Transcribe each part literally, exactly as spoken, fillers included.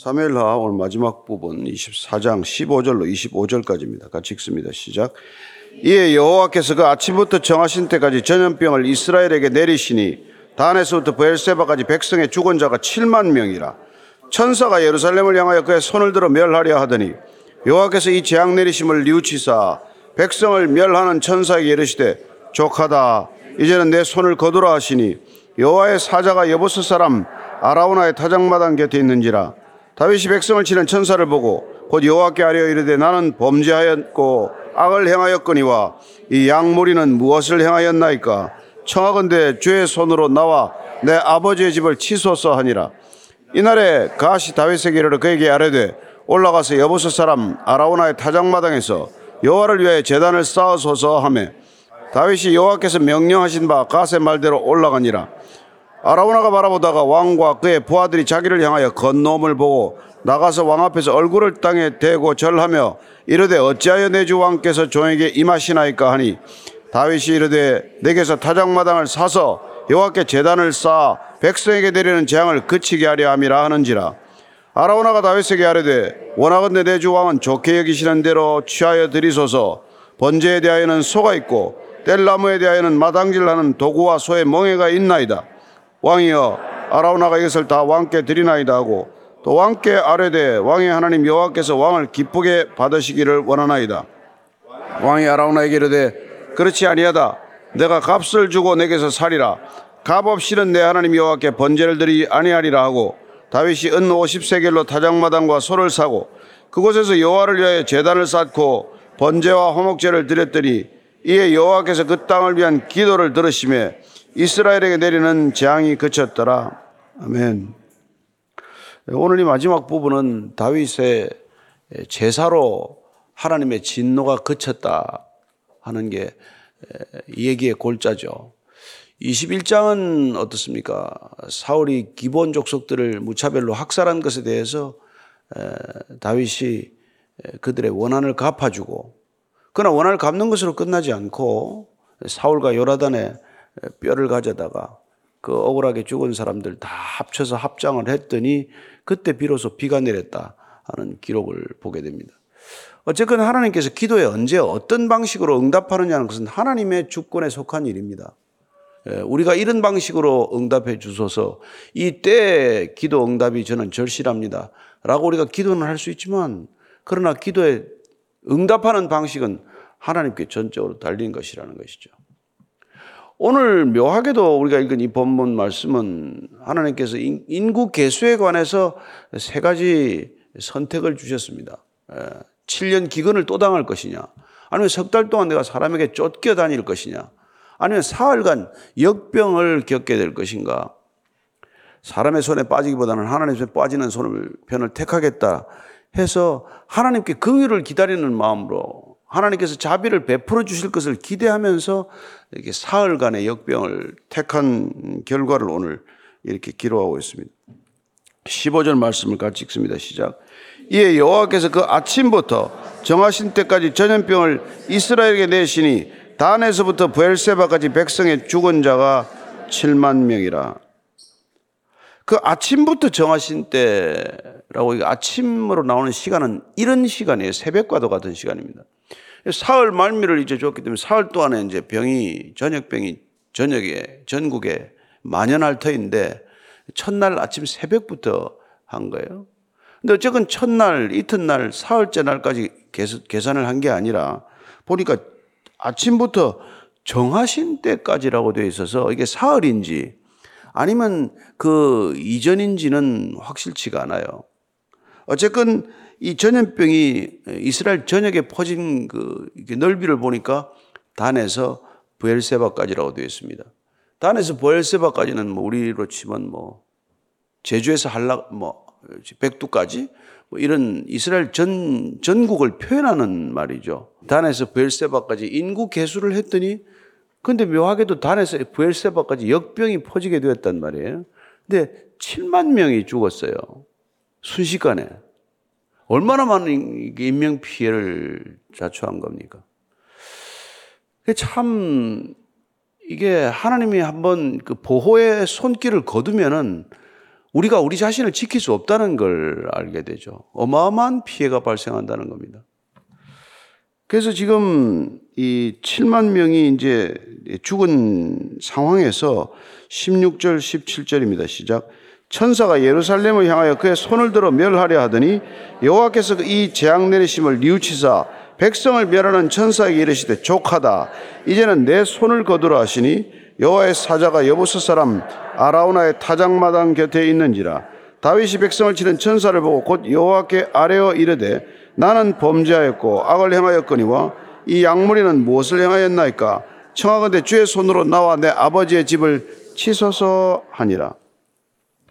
사무엘하 오늘 마지막 부분 이십사 장 십오 절로 이십오 절까지입니다. 같이 읽습니다. 시작. 이에 여호와께서 그 아침부터 정하신 때까지 전염병을 이스라엘에게 내리시니 단에서부터 브엘세바까지 백성의 죽은 자가 칠만 명이라. 천사가 예루살렘을 향하여 그의 손을 들어 멸하려 하더니 여호와께서 이 재앙 내리심을 뉘우치사 백성을 멸하는 천사에게 이르시되 족하다 이제는 내 손을 거두라 하시니 여호와의 사자가 여보스 사람 아라우나의 타작마당 곁에 있는지라. 다윗이 백성을 치는 천사를 보고 곧 여호와께 아뢰어 이르되 나는 범죄하였고 악을 행하였거니와 이 양무리는 무엇을 행하였나이까? 청하건대 주의 손으로 나와 내 아버지의 집을 치소서 하니라. 이날에 가시 다윗에게 이르러 그에게 아뢰되 올라가서 여보스 사람 아라우나의 타작마당에서 여호와를 위하여 제단을 쌓으소서 하며 다윗이 여호와께서 명령하신 바 갓의 말대로 올라가니라. 아라우나가 바라보다가 왕과 그의 부하들이 자기를 향하여 건너옴을 보고 나가서 왕 앞에서 얼굴을 땅에 대고 절하며 이르되 어찌하여 내 주 왕께서 종에게 임하시나이까 하니 다윗이 이르되 내게서 타작마당을 사서 여호와께 제단을 쌓아 백성에게 내리는 재앙을 그치게 하려 함이라 하는지라. 아라우나가 다윗에게 아뢰되 원하건대 내 주 왕은 좋게 여기시는 대로 취하여 드리소서. 번제에 대하여는 소가 있고 뗄나무에 대하여는 마당질하는 도구와 소의 멍에가 있나이다. 왕이여 아라우나가 이것을 다 왕께 드리나이다 하고 또 왕께 아뢰되 왕의 하나님 여호와께서 왕을 기쁘게 받으시기를 원하나이다. 왕이 아라우나에게 이르되 그렇지 아니하다. 내가 값을 주고 내게서 사리라. 값 없이는 내 하나님 여호와께 번제를 드리지 아니하리라 하고 다윗이 은 오십 세겔로 타작마당과 소를 사고 그곳에서 여호와를 위하여 제단을 쌓고 번제와 화목제를 드렸더니 이에 여호와께서 그 땅을 위한 기도를 들으시며 이스라엘에게 내리는 재앙이 그쳤더라. 아멘. 오늘 이 마지막 부분은 다윗의 제사로 하나님의 진노가 그쳤다 하는 게 이 얘기의 골자죠. 이십일 장은 어떻습니까? 사울이 기본 족속들을 무차별로 학살한 것에 대해서 다윗이 그들의 원한을 갚아주고, 그러나 원한을 갚는 것으로 끝나지 않고 사울과 요라단의 뼈를 가져다가 그 억울하게 죽은 사람들 다 합쳐서 합장을 했더니 그때 비로소 비가 내렸다 하는 기록을 보게 됩니다. 어쨌건 하나님께서 기도에 언제 어떤 방식으로 응답하느냐는 것은 하나님의 주권에 속한 일입니다. 우리가 이런 방식으로 응답해 주소서, 이 때의 기도 응답이 저는 절실합니다 라고 우리가 기도는 할 수 있지만, 그러나 기도에 응답하는 방식은 하나님께 전적으로 달린 것이라는 것이죠. 오늘 묘하게도 우리가 읽은 이 본문 말씀은 하나님께서 인구 개수에 관해서 세 가지 선택을 주셨습니다. 칠 년 기근을 또 당할 것이냐, 아니면 석 달 동안 내가 사람에게 쫓겨 다닐 것이냐, 아니면 사흘간 역병을 겪게 될 것인가. 사람의 손에 빠지기보다는 하나님의 손에 빠지는 손을 편을 택하겠다 해서 하나님께 긍휼을 기다리는 마음으로 하나님께서 자비를 베풀어 주실 것을 기대하면서 이렇게 사흘간의 역병을 택한 결과를 오늘 이렇게 기록하고 있습니다. 십오 절 말씀을 같이 읽습니다. 시작. 이에 여호와께서 그 아침부터 정하신 때까지 전염병을 이스라엘에게 내시니 단에서부터 브엘세바까지 백성의 죽은 자가 칠만 명이라. 그 아침부터 정하신 때라고, 이게 아침으로 나오는 시간은 이런 시간이에요. 새벽과도 같은 시간입니다. 사흘 말미를 이제 줬기 때문에 사흘 동안에 이제 병이, 전역병이 전역에, 전국에 만연할 터인데 첫날 아침 새벽부터 한 거예요. 근데 어쨌든 첫날, 이튿날, 사흘째 날까지 계산을 한 게 아니라 보니까 아침부터 정하신 때까지라고 되어 있어서 이게 사흘인지 아니면 그 이전인지는 확실치가 않아요. 어쨌건 이 전염병이 이스라엘 전역에 퍼진 그 넓이를 보니까 단에서 브엘세바까지라고 되어 있습니다. 단에서 브엘세바까지는 뭐 우리로 치면 뭐 제주에서 한라, 뭐 백두까지 뭐 이런 이스라엘 전, 전국을 표현하는 말이죠. 단에서 브엘세바까지 인구 개수를 했더니, 근데 묘하게도 단에서 브엘세바까지 역병이 퍼지게 되었단 말이에요. 근데 칠만 명이 죽었어요. 순식간에. 얼마나 많은 인명피해를 자초한 겁니까? 참, 이게 하나님이 한번 그 보호의 손길을 거두면은 우리가 우리 자신을 지킬 수 없다는 걸 알게 되죠. 어마어마한 피해가 발생한다는 겁니다. 그래서 지금 이 칠만 명이 이제 죽은 상황에서 십육 절, 십칠 절입니다. 시작. 천사가 예루살렘을 향하여 그의 손을 들어 멸하려 하더니 여호와께서 이 재앙 내리심을 뉘우치사 백성을 멸하는 천사에게 이르시되 족하다. 이제는 내 손을 거두라 하시니 여호와의 사자가 여보스 사람 아라우나의 타작마당 곁에 있는지라. 다윗이 백성을 치는 천사를 보고 곧 여호와께 아뢰어 이르되 나는 범죄하였고 악을 행하였거니와 이 약물이는 무엇을 행하였나이까? 청하건대 주의 손으로 나와 내 아버지의 집을 치소서 하니라.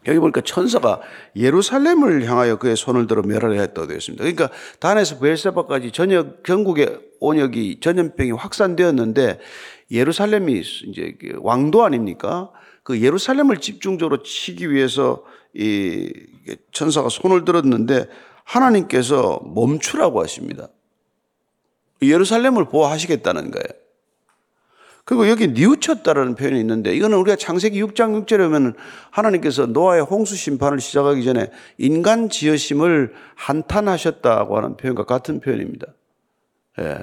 여기 보니까 천사가 예루살렘을 향하여 그의 손을 들어 멸하려 했다고 되어 있습니다. 그러니까 단에서 베르세바까지 전역, 전국의 온역이 전염병이 확산되었는데 예루살렘이 이제 왕도 아닙니까? 그 예루살렘을 집중적으로 치기 위해서 이 천사가 손을 들었는데 하나님께서 멈추라고 하십니다. 예루살렘을 보호하시겠다는 거예요. 그리고 여기 뉘우쳤다라는 표현이 있는데 이거는 우리가 창세기 육 장 육 절에 보면 하나님께서 노아의 홍수 심판을 시작하기 전에 인간 지으심을 한탄하셨다고 하는 표현과 같은 표현입니다. 예.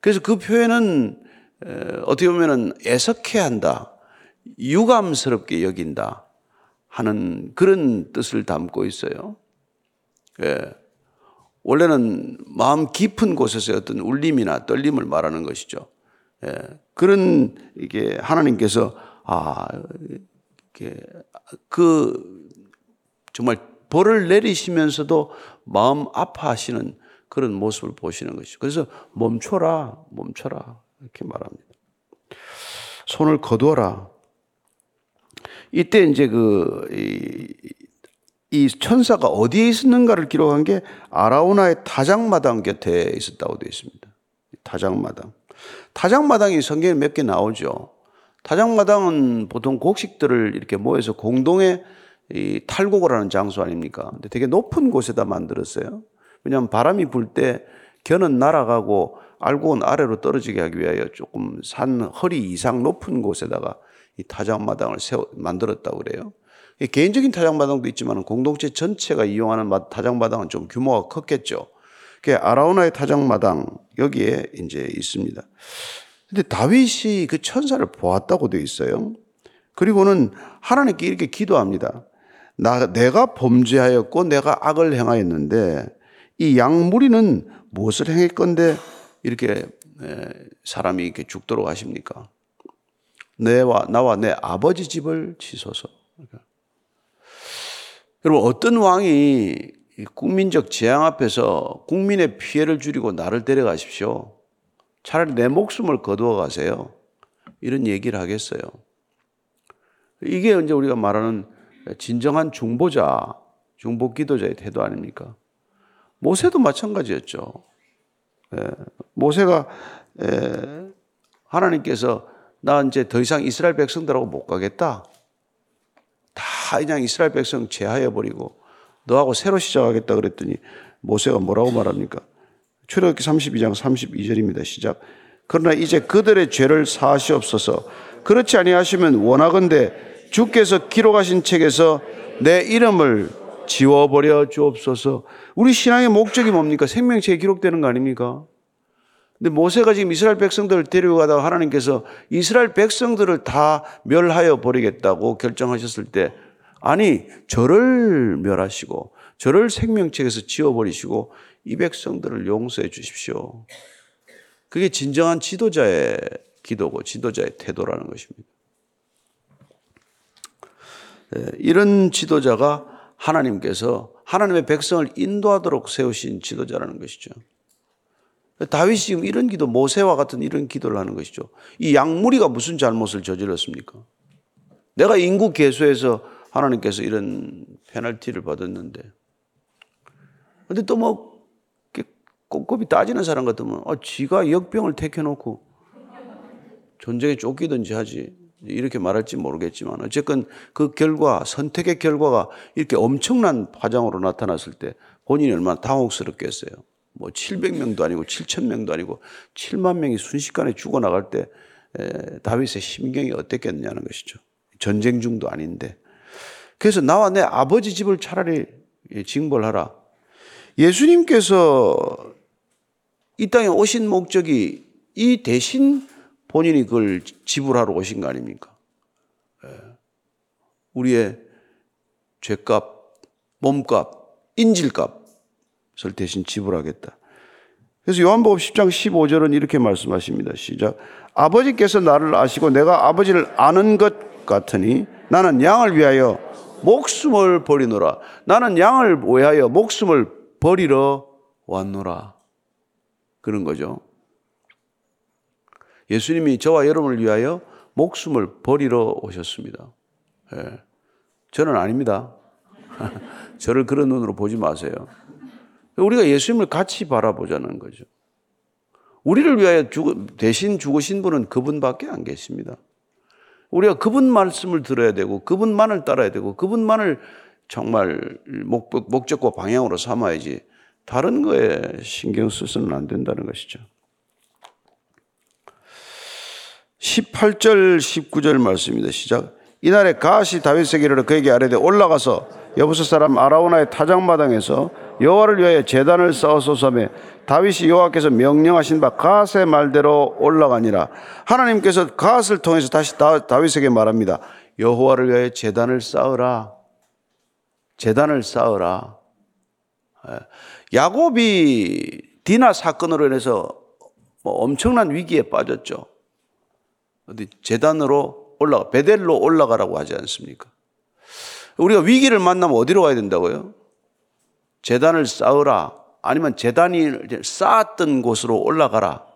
그래서 그 표현은 어떻게 보면 애석해한다, 유감스럽게 여긴다 하는 그런 뜻을 담고 있어요. 예. 원래는 마음 깊은 곳에서의 어떤 울림이나 떨림을 말하는 것이죠. 예, 그런, 이게, 하나님께서, 아, 이렇게, 그, 정말 벌을 내리시면서도 마음 아파하시는 그런 모습을 보시는 것이죠. 그래서 멈춰라, 멈춰라, 이렇게 말합니다. 손을 거두어라. 이때 이제 그, 이, 이 천사가 어디에 있었는가를 기록한 게 아라우나의 타작마당 곁에 있었다고 되어 있습니다. 타작마당. 타작마당이 성경에 몇 개 나오죠. 타작마당은 보통 곡식들을 이렇게 모여서 공동의 이 탈곡을 하는 장소 아닙니까? 근데 되게 높은 곳에다 만들었어요. 왜냐하면 바람이 불 때 겨는 날아가고 알곡은 아래로 떨어지게 하기 위하여 조금 산 허리 이상 높은 곳에다가 이 타작마당을 세워 만들었다고 그래요. 개인적인 타작마당도 있지만 공동체 전체가 이용하는 타작마당은 좀 규모가 컸겠죠. 그 아라우나의 타작마당 여기에 이제 있습니다. 근데 다윗이 그 천사를 보았다고 되어 있어요. 그리고는 하나님께 이렇게 기도합니다. 나 내가 범죄하였고 내가 악을 행하였는데 이 양무리는 무엇을 행했건데 이렇게 사람이 이렇게 죽도록 하십니까? 내와 나와 내 아버지 집을 치소서. 여러분 어떤 왕이 국민적 재앙 앞에서 국민의 피해를 줄이고 나를 데려가십시오. 차라리 내 목숨을 거두어 가세요. 이런 얘기를 하겠어요. 이게 이제 우리가 말하는 진정한 중보자, 중보 기도자의 태도 아닙니까? 모세도 마찬가지였죠. 모세가 하나님께서 나 이제 더 이상 이스라엘 백성들하고 못 가겠다. 다 그냥 이스라엘 백성 제하해버리고 너하고 새로 시작하겠다 그랬더니 모세가 뭐라고 말합니까? 출애굽기 삼십이 장 삼십이 절입니다. 시작. 그러나 이제 그들의 죄를 사하시옵소서. 그렇지 아니하시면 원하건대 주께서 기록하신 책에서 내 이름을 지워버려 주옵소서. 우리 신앙의 목적이 뭡니까? 생명책에 기록되는 거 아닙니까? 근데 모세가 지금 이스라엘 백성들을 데리고 가다가 하나님께서 이스라엘 백성들을 다 멸하여 버리겠다고 결정하셨을 때 아니 저를 멸하시고 저를 생명책에서 지워버리시고 이 백성들을 용서해 주십시오. 그게 진정한 지도자의 기도고 지도자의 태도라는 것입니다. 이런 지도자가 하나님께서 하나님의 백성을 인도하도록 세우신 지도자라는 것이죠. 다윗이 지금 이런 기도, 모세와 같은 이런 기도를 하는 것이죠. 이 양무리가 무슨 잘못을 저질렀습니까? 내가 인구 개수에서 하나님께서 이런 페널티를 받았는데. 근데 또 뭐, 꼼꼼히 따지는 사람 같으면, 아, 지가 역병을 택해놓고 전쟁에 쫓기든지 하지. 이렇게 말할지 모르겠지만, 어쨌건 그 결과, 선택의 결과가 이렇게 엄청난 파장으로 나타났을 때 본인이 얼마나 당혹스럽겠어요. 뭐, 칠백 명도 아니고, 칠천 명도 아니고, 칠만 명이 순식간에 죽어나갈 때, 에, 다윗의 심경이 어땠겠느냐는 것이죠. 전쟁 중도 아닌데. 그래서 나와 내 아버지 집을 차라리 징벌하라. 예수님께서 이 땅에 오신 목적이 이 대신 본인이 그걸 지불하러 오신 거 아닙니까? 우리의 죄값, 몸값, 인질값을 대신 지불하겠다. 그래서 요한복음 십 장 십오 절은 이렇게 말씀하십니다. 시작. 아버지께서 나를 아시고 내가 아버지를 아는 것 같으니 나는 양을 위하여 목숨을 버리노라. 나는 양을 위하여 목숨을 버리러 왔노라. 그런 거죠. 예수님이 저와 여러분을 위하여 목숨을 버리러 오셨습니다. 예. 저는 아닙니다. 저를 그런 눈으로 보지 마세요. 우리가 예수님을 같이 바라보자는 거죠. 우리를 위하여 죽, 대신 죽으신 분은 그분밖에 안 계십니다. 우리가 그분 말씀을 들어야 되고 그분만을 따라야 되고 그분만을 정말 목, 목적과 방향으로 삼아야지 다른 거에 신경 쓰서는 안 된다는 것이죠. 십팔 절 십구 절 말씀입니다. 시작. 이날에 가시 다윗에게 이르러 그에게 아뢰되 올라가서 여보스 사람 아라우나의 타작마당에서 여호와를 위하여 제단을 쌓으소서며 다윗이 여호와께서 명령하신 바 갓의 말대로 올라가니라. 하나님께서 갓을 통해서 다시 다, 다윗에게 말합니다. 여호와를 위하여 제단을 쌓으라. 제단을 쌓으라. 야곱이 디나 사건으로 인해서 뭐 엄청난 위기에 빠졌죠. 어디 제단으로 올라가, 베델로 올라가라고 하지 않습니까? 우리가 위기를 만나면 어디로 가야 된다고요? 제단을 쌓으라. 아니면 제단이 쌓았던 곳으로 올라가라.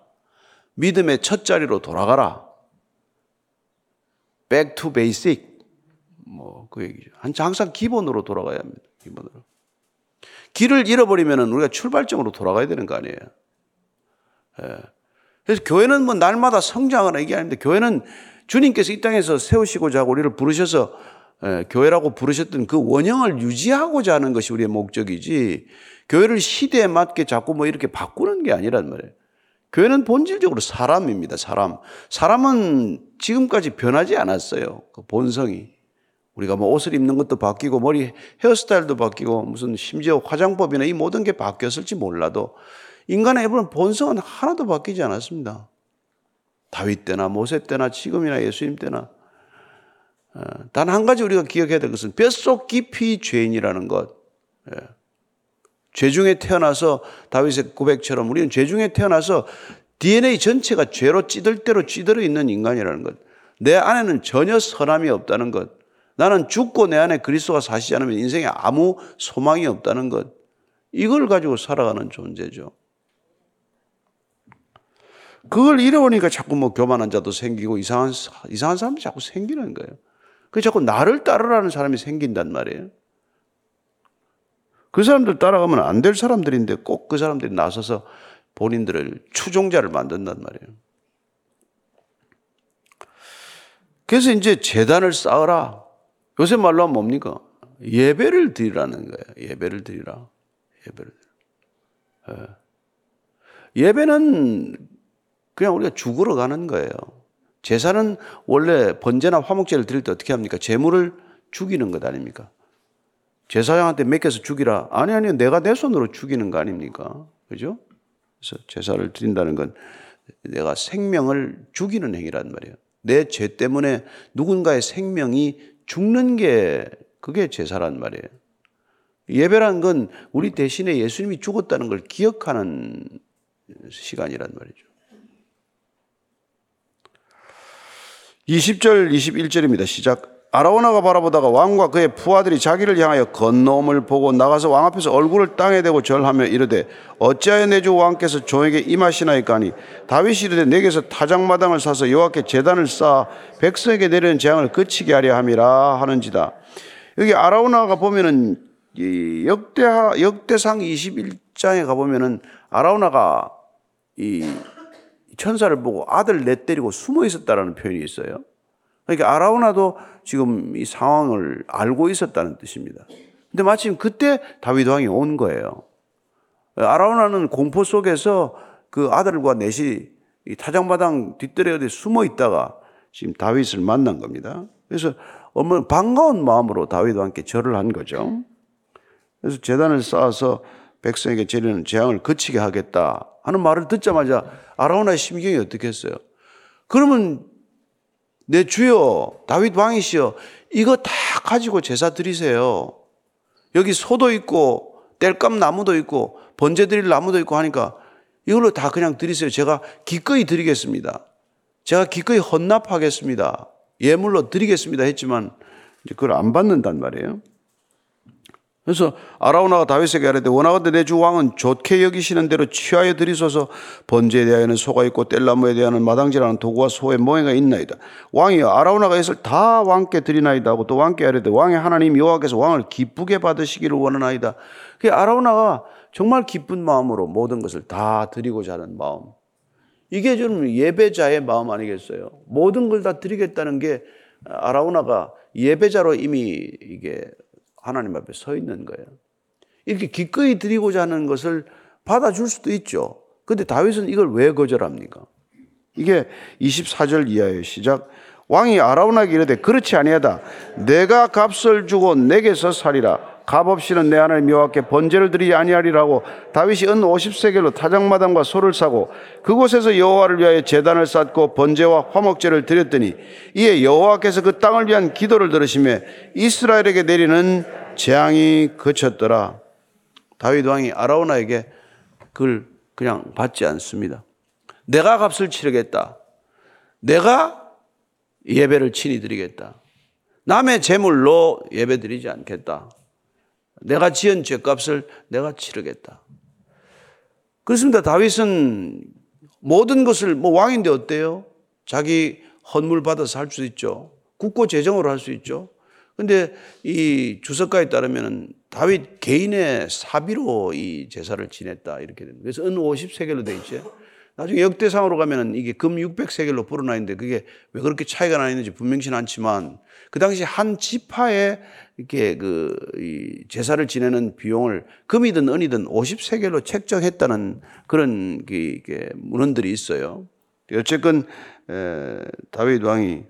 믿음의 첫 자리로 돌아가라. Back to basic. 뭐 그 얘기죠. 항상 기본으로 돌아가야 합니다. 기본으로. 길을 잃어버리면 우리가 출발점으로 돌아가야 되는 거 아니에요. 예. 그래서 교회는 뭐 날마다 성장하는 얘기 아닙니다. 교회는 주님께서 이 땅에서 세우시고자 하고 우리를 부르셔서 예, 교회라고 부르셨던 그 원형을 유지하고자 하는 것이 우리의 목적이지 교회를 시대에 맞게 자꾸 뭐 이렇게 바꾸는 게 아니란 말이에요. 교회는 본질적으로 사람입니다. 사람. 사람은 지금까지 변하지 않았어요. 그 본성이. 우리가 뭐 옷을 입는 것도 바뀌고 머리 헤어스타일도 바뀌고 무슨 심지어 화장법이나 이 모든 게 바뀌었을지 몰라도 인간의 해본 본성은 하나도 바뀌지 않았습니다. 다윗 때나 모세 때나 지금이나 예수님 때나. 단 한 가지 우리가 기억해야 될 것은 뼛속 깊이 죄인이라는 것. 예. 죄 중에 태어나서 다윗의 고백처럼 우리는 죄 중에 태어나서 디엔에이 전체가 죄로 찌들대로 찌들어 있는 인간이라는 것. 내 안에는 전혀 선함이 없다는 것. 나는 죽고 내 안에 그리스도가 사시지 않으면 인생에 아무 소망이 없다는 것. 이걸 가지고 살아가는 존재죠. 그걸 잃어버리니까 자꾸 뭐 교만한 자도 생기고 이상한, 이상한 사람이 자꾸 생기는 거예요. 그 자꾸 나를 따르라는 사람이 생긴단 말이에요. 그 사람들 따라가면 안 될 사람들인데 꼭 그 사람들이 나서서 본인들을 추종자를 만든단 말이에요. 그래서 이제 제단을 쌓으라. 요새 말로 하면 뭡니까? 예배를 드리라는 거예요. 예배를 드리라. 예배를 드리라. 예. 예배는 그냥 우리가 죽으러 가는 거예요. 제사는 원래 번제나 화목제를 드릴 때 어떻게 합니까? 제물을 죽이는 것 아닙니까? 제사장한테 맡겨서 죽이라. 아니, 아니요. 내가 내 손으로 죽이는 거 아닙니까? 그죠? 그래서 제사를 드린다는 건 내가 생명을 죽이는 행위란 말이에요. 내 죄 때문에 누군가의 생명이 죽는 게 그게 제사란 말이에요. 예배란 건 우리 대신에 예수님이 죽었다는 걸 기억하는 시간이란 말이죠. 이십 절 이십일 절입니다. 시작. 아라우나가 바라보다가 왕과 그의 부하들이 자기를 향하여 건너옴을 보고 나가서 왕 앞에서 얼굴을 땅에 대고 절하며 이르되 어찌하여 내 주 왕께서 종에게 임하시나이까니 다윗이 이르되 내게서 타작마당을 사서 여호와께 제단을 쌓아 백성에게 내리는 재앙을 그치게 하려 함이라 하는지다. 여기 아라우나가 보면은 이 역대하 역대상 이십일 장에 가 보면은 아라우나가 이 천사를 보고 아들 내때리고 숨어 있었다라는 표현이 있어요. 그러니까 아라우나도 지금 이 상황을 알고 있었다는 뜻입니다. 근데 마침 그때 다윗 왕이 온 거예요. 아라우나는 공포 속에서 그 아들과 넷이 이 타작마당 뒷뜰에 어디 숨어 있다가 지금 다윗을 만난 겁니다. 그래서 어머니 반가운 마음으로 다윗과 함께 절을 한 거죠. 그래서 제단을 쌓아서 백성에게 재리는 재앙을 그치게 하겠다 하는 말을 듣자마자 아라우나의 심경이 어떻게 했어요? 그러면 내 주여 다윗 왕이시여 이거 다 가지고 제사 드리세요. 여기 소도 있고 땔감 나무도 있고 번제 드릴 나무도 있고 하니까 이걸로 다 그냥 드리세요. 제가 기꺼이 드리겠습니다. 제가 기꺼이 헌납하겠습니다. 예물로 드리겠습니다 했지만 이제 그걸 안 받는단 말이에요. 그래서 아라우나가 다윗에게 아뢰되 원하건대 내 주 왕은 좋게 여기시는 대로 취하여 드리소서. 번제에 대하여는 소가 있고 뗄나무에 대하여는 마당질하는 도구와 소의 멍에가 있나이다. 왕이여 아라우나가 이것을 다 왕께 드리나이다 하고 또 왕께 아뢰되 왕의 하나님 여호와께서 왕을 기쁘게 받으시기를 원하나이다. 그 아라우나가 정말 기쁜 마음으로 모든 것을 다 드리고자 하는 마음, 이게 좀 예배자의 마음 아니겠어요? 모든 걸 다 드리겠다는 게 아라우나가 예배자로 이미 이게 하나님 앞에 서 있는 거예요. 이렇게 기꺼이 드리고자 하는 것을 받아줄 수도 있죠. 그런데 다윗은 이걸 왜 거절합니까? 이게 이십사 절 이하의 시작. 왕이 아라우나에게 이르되 그렇지 아니하다. 내가 값을 주고 내게서 사리라. 값 없이는 내 하나님 여호와께 번제를 드리지 아니하리라고 다윗이 은 오십 세겔로 타작마당과 소를 사고 그곳에서 여호와를 위하여 제단을 쌓고 번제와 화목제를 드렸더니 이에 여호와께서 그 땅을 위한 기도를 들으시며 이스라엘에게 내리는 재앙이 그쳤더라. 다윗 왕이 아라우나에게 그걸 그냥 받지 않습니다. 내가 값을 치르겠다. 내가 예배를 친히 드리겠다. 남의 재물로 예배 드리지 않겠다. 내가 지은 죄값을 내가 치르겠다. 그렇습니다. 다윗은 모든 것을 뭐 왕인데 어때요? 자기 헌물 받아서 할 수 있죠. 국고 재정으로 할 수 있죠. 그런데 이 주석가에 따르면 다윗 개인의 사비로 이 제사를 지냈다 이렇게 됩니다. 그래서 은 오십 세겔로 돼 있죠. 나중에 역대상으로 가면 이게 금 육백 세겔로 불어나 있는데 그게 왜 그렇게 차이가 나 있는지 분명치 않지만 그 당시 한 지파에 이렇게 그 제사를 지내는 비용을 금이든 은이든 오십 세겔로 책정했다는 그런 이게 문헌들이 있어요. 어쨌건 다윗 왕이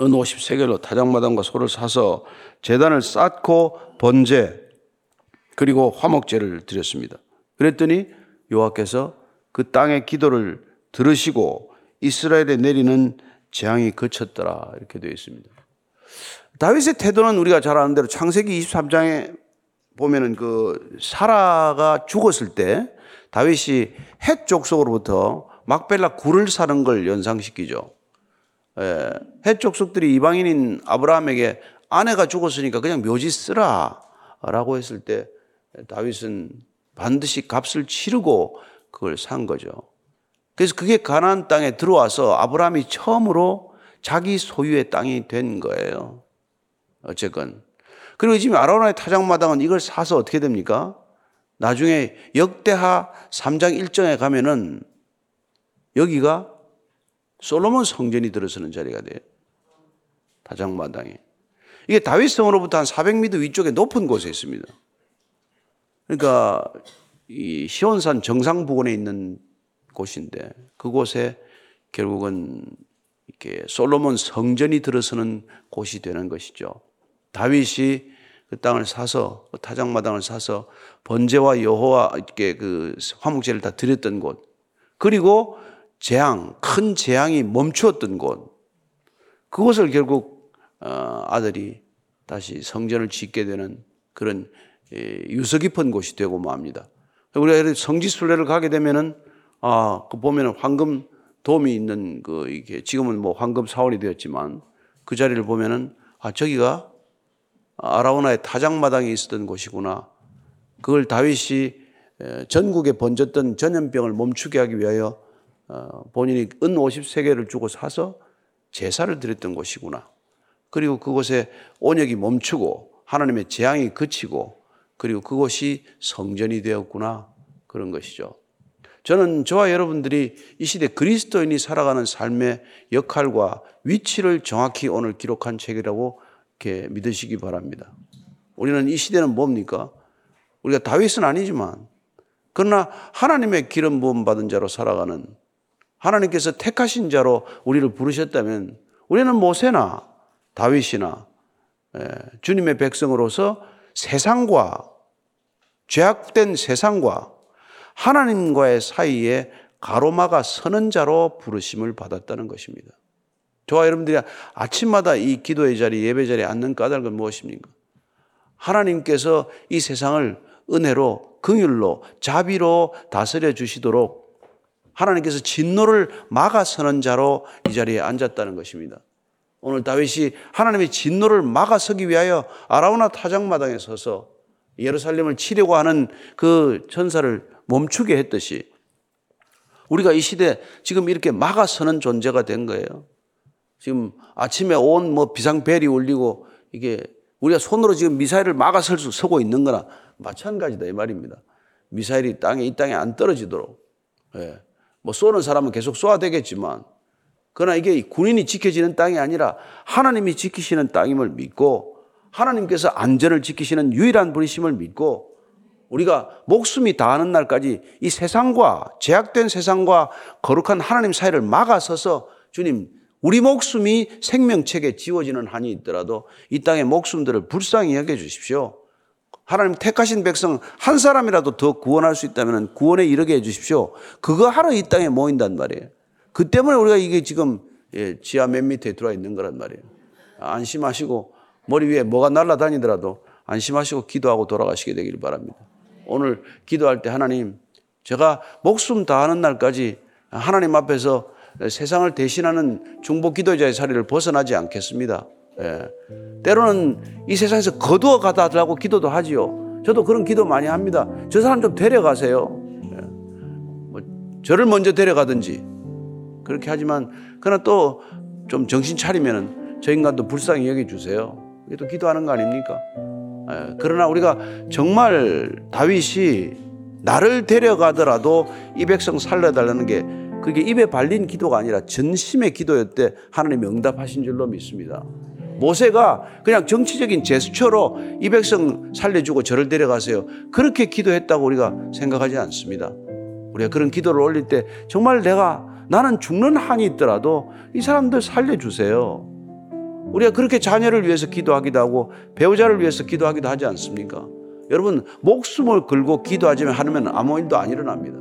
은 오십 세겔로 타작마당과 소를 사서 제단을 쌓고 번제 그리고 화목제를 드렸습니다. 그랬더니 여호와께서 그 땅의 기도를 들으시고 이스라엘에 내리는 재앙이 그쳤더라 이렇게 되어 있습니다. 다윗의 태도는 우리가 잘 아는 대로 창세기 이십삼 장에 보면은 그 사라가 죽었을 때 다윗이 헷 족속으로부터 막벨라 굴을 사는 걸 연상시키죠. 예, 헷 족속들이 이방인인 아브라함에게 아내가 죽었으니까 그냥 묘지 쓰라라고 했을 때 다윗은 반드시 값을 치르고 그걸 산 거죠. 그래서 그게 가나안 땅에 들어와서 아브라함이 처음으로 자기 소유의 땅이 된 거예요. 어쨌건. 그리고 지금 아라우나의 타작마당은 이걸 사서 어떻게 됩니까? 나중에 역대하 삼 장 일 절에 가면은 여기가 솔로몬 성전이 들어서는 자리가 돼요. 타작마당이. 이게 다윗성으로부터 한 사백 미터 위쪽에 높은 곳에 있습니다. 그러니까 이 시온산 정상 부근에 있는 곳인데 그곳에 결국은 이렇게 솔로몬 성전이 들어서는 곳이 되는 것이죠. 다윗이 그 땅을 사서 그 타작마당을 사서 번제와 여호와 이렇게 그 화목제를 다 드렸던 곳, 그리고 재앙 큰 재앙이 멈추었던 곳, 그곳을 결국 어, 아들이 다시 성전을 짓게 되는 그런 유서 깊은 곳이 되고 맙니다. 우리가 성지순례를 가게 되면은, 아, 그 보면은 황금 돔이 있는 그, 이게 지금은 뭐 황금 사원이 되었지만 그 자리를 보면은, 아, 저기가 아라우나의 타작마당에 있었던 곳이구나. 그걸 다윗이 전국에 번졌던 전염병을 멈추게 하기 위하여 본인이 은 오십 세겔를 주고 사서 제사를 드렸던 곳이구나. 그리고 그곳에 온역이 멈추고 하나님의 재앙이 그치고 그리고 그것이 성전이 되었구나 그런 것이죠. 저는 저와 여러분들이 이 시대 그리스도인이 살아가는 삶의 역할과 위치를 정확히 오늘 기록한 책이라고 이렇게 믿으시기 바랍니다. 우리는 이 시대는 뭡니까? 우리가 다윗은 아니지만 그러나 하나님의 기름 부음 받은 자로 살아가는, 하나님께서 택하신 자로 우리를 부르셨다면 우리는 모세나 다윗이나 주님의 백성으로서 세상과 죄악된 세상과 하나님과의 사이에 가로막아 서는 자로 부르심을 받았다는 것입니다. 저와 여러분들이 아침마다 이 기도의 자리, 예배 자리에 앉는 까닭은 무엇입니까? 하나님께서 이 세상을 은혜로, 긍휼로, 자비로 다스려 주시도록 하나님께서 진노를 막아서는 자로 이 자리에 앉았다는 것입니다. 오늘 다윗이 하나님의 진노를 막아서기 위하여 아라우나 타작마당에 서서 예루살렘을 치려고 하는 그 천사를 멈추게 했듯이 우리가 이 시대에 지금 이렇게 막아서는 존재가 된 거예요. 지금 아침에 온 뭐 비상벨이 울리고 이게 우리가 손으로 지금 미사일을 막아설 수 서고 있는 거나 마찬가지다 이 말입니다. 미사일이 땅에 이 땅에 안 떨어지도록 예. 뭐 쏘는 사람은 계속 쏘아 되겠지만 그러나 이게 군인이 지켜지는 땅이 아니라 하나님이 지키시는 땅임을 믿고 하나님께서 안전을 지키시는 유일한 분이심을 믿고 우리가 목숨이 다하는 날까지 이 세상과 죄악된 세상과 거룩한 하나님 사이를 막아서서 주님 우리 목숨이 생명책에 지워지는 한이 있더라도 이 땅의 목숨들을 불쌍히 여겨주십시오. 하나님 택하신 백성 한 사람이라도 더 구원할 수 있다면 구원에 이르게 해 주십시오. 그거 하러 이 땅에 모인단 말이에요. 그 때문에 우리가 이게 지금 예, 지하 맨 밑에 들어와 있는 거란 말이에요. 안심하시고 머리 위에 뭐가 날아다니더라도 안심하시고 기도하고 돌아가시게 되길 바랍니다. 오늘 기도할 때 하나님 제가 목숨 다하는 날까지 하나님 앞에서 세상을 대신하는 중보 기도자의 자리를 벗어나지 않겠습니다. 예. 때로는 이 세상에서 거두어 가다라고 기도도 하지요. 저도 그런 기도 많이 합니다. 저 사람 좀 데려가세요. 예. 뭐 저를 먼저 데려가든지 그렇게 하지만 그러나 또 좀 정신 차리면은 저 인간도 불쌍히 여겨주세요. 이게 또 기도하는 거 아닙니까? 예. 그러나 우리가 정말 다윗이 나를 데려가더라도 이 백성 살려달라는 게 그게 입에 발린 기도가 아니라 전심의 기도였대 하나님이 응답하신 줄로 믿습니다. 모세가 그냥 정치적인 제스처로 이 백성 살려주고 저를 데려가세요. 그렇게 기도했다고 우리가 생각하지 않습니다. 우리가 그런 기도를 올릴 때 정말 내가 나는 죽는 한이 있더라도 이 사람들 살려주세요. 우리가 그렇게 자녀를 위해서 기도하기도 하고 배우자를 위해서 기도하기도 하지 않습니까? 여러분 목숨을 걸고 기도하지 않으면 아무 일도 안 일어납니다.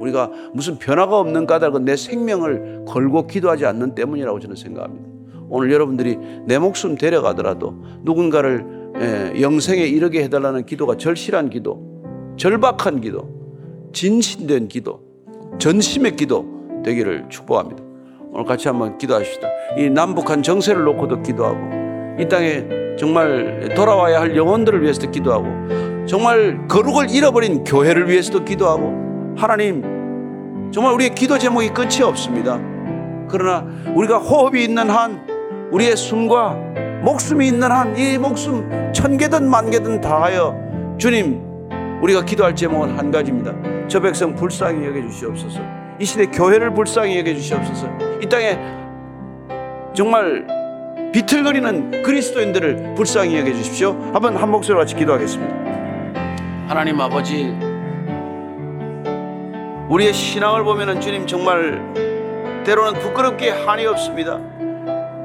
우리가 무슨 변화가 없는 까닭은 내 생명을 걸고 기도하지 않는 때문이라고 저는 생각합니다. 오늘 여러분들이 내 목숨 데려가더라도 누군가를 예, 영생에 이르게 해달라는 기도가 절실한 기도, 절박한 기도, 진실된 기도, 전심의 기도 되기를 축복합니다. 오늘 같이 한번 기도하시다. 이 남북한 정세를 놓고도 기도하고 이 땅에 정말 돌아와야 할 영혼들을 위해서도 기도하고 정말 거룩을 잃어버린 교회를 위해서도 기도하고 하나님 정말 우리의 기도 제목이 끝이 없습니다. 그러나 우리가 호흡이 있는 한 우리의 숨과 목숨이 있는 한 이 목숨 천 개든 만 개든 다하여 주님 우리가 기도할 제목은 한 가지입니다. 저 백성 불쌍히 여겨주시옵소서. 이 시대 교회를 불쌍히 여겨주시옵소서. 이 땅에 정말 비틀거리는 그리스도인들을 불쌍히 여겨주십시오. 한번 한 목소리로 같이 기도하겠습니다. 하나님 아버지 우리의 신앙을 보면은 주님 정말 때로는 부끄럽기에 한이 없습니다.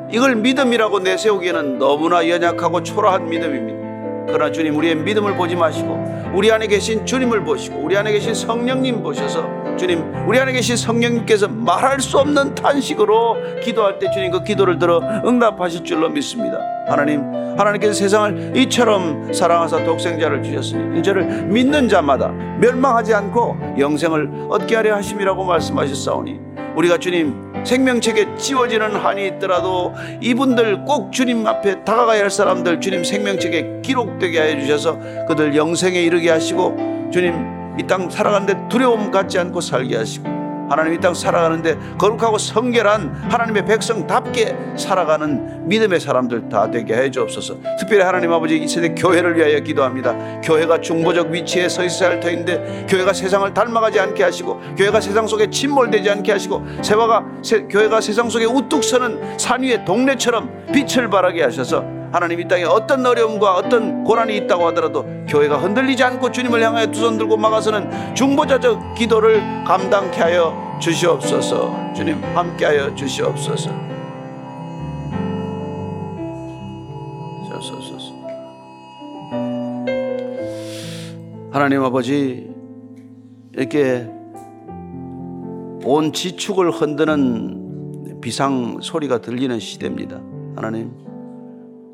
이걸 믿음이라고 내세우기에는 너무나 연약하고 초라한 믿음입니다. 그러나 주님 우리의 믿음을 보지 마시고 우리 안에 계신 주님을 보시고 우리 안에 계신 성령님 보셔서 주님 우리 안에 계신 성령님께서 말할 수 없는 탄식으로 기도할 때 주님 그 기도를 들어 응답하실 줄로 믿습니다. 하나님 하나님께서 세상을 이처럼 사랑하사 독생자를 주셨으니 이제를 믿는 자마다 멸망하지 않고 영생을 얻게 하려 하심이라고 말씀하셨사오니 우리가 주님 생명책에 지워지는 한이 있더라도 이분들 꼭 주님 앞에 다가가야 할 사람들 주님 생명책에 기록되게 하여 주셔서 그들 영생에 이르게 하시고 주님 이 땅 살아가는데 두려움 갖지 않고 살게 하시고 하나님 이 땅 살아가는데 거룩하고 성결한 하나님의 백성답게 살아가는 믿음의 사람들 다 되게 하여 주옵소서. 특별히 하나님 아버지 이 세대 교회를 위하여 기도합니다. 교회가 중보적 위치에 서 있어야 할 터인데 교회가 세상을 닮아가지 않게 하시고 교회가 세상 속에 침몰되지 않게 하시고 세화가 세, 교회가 세상 속에 우뚝 서는 산 위의 동네처럼 빛을 발하게 하셔서 하나님 이 땅에 어떤 어려움과 어떤 고난이 있다고 하더라도 교회가 흔들리지 않고 주님을 향하여 두 손 들고 막아서는 중보자적 기도를 감당케 하여 주시옵소서. 주님 함께하여 주시옵소서. 하나님 아버지, 이렇게 온 지축을 흔드는 비상 소리가 들리는 시대입니다. 하나님,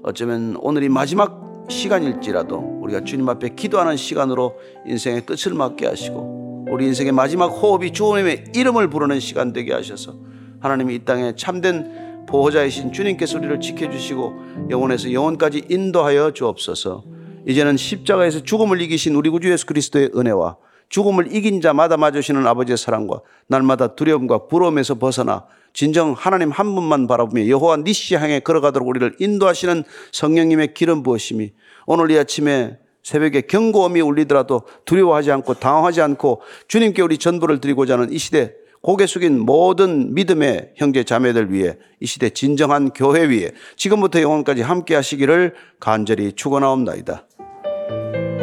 어쩌면 오늘이 마지막 시간일지라도 우리가 주님 앞에 기도하는 시간으로 인생의 끝을 맞게 하시고, 우리 인생의 마지막 호흡이 주님의 이름을 부르는 시간 되게 하셔서 하나님이 이 땅에 참된 보호자이신 주님께서 우리를 지켜주시고 영혼에서 영혼까지 인도하여 주옵소서. 이제는 십자가에서 죽음을 이기신 우리 구주 예수 그리스도의 은혜와 죽음을 이긴 자마다 맞으시는 아버지의 사랑과 날마다 두려움과 부러움에서 벗어나 진정 하나님 한 분만 바라보며 여호와 니시 향해 걸어가도록 우리를 인도하시는 성령님의 기름 부으심이 오늘 이 아침에 새벽에 경고음이 울리더라도 두려워하지 않고 당황하지 않고 주님께 우리 전부를 드리고자 하는 이 시대 고개 숙인 모든 믿음의 형제 자매들 위해, 이 시대 진정한 교회 위에 지금부터 영원까지 함께 하시기를 간절히 축원하옵나이다.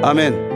아멘.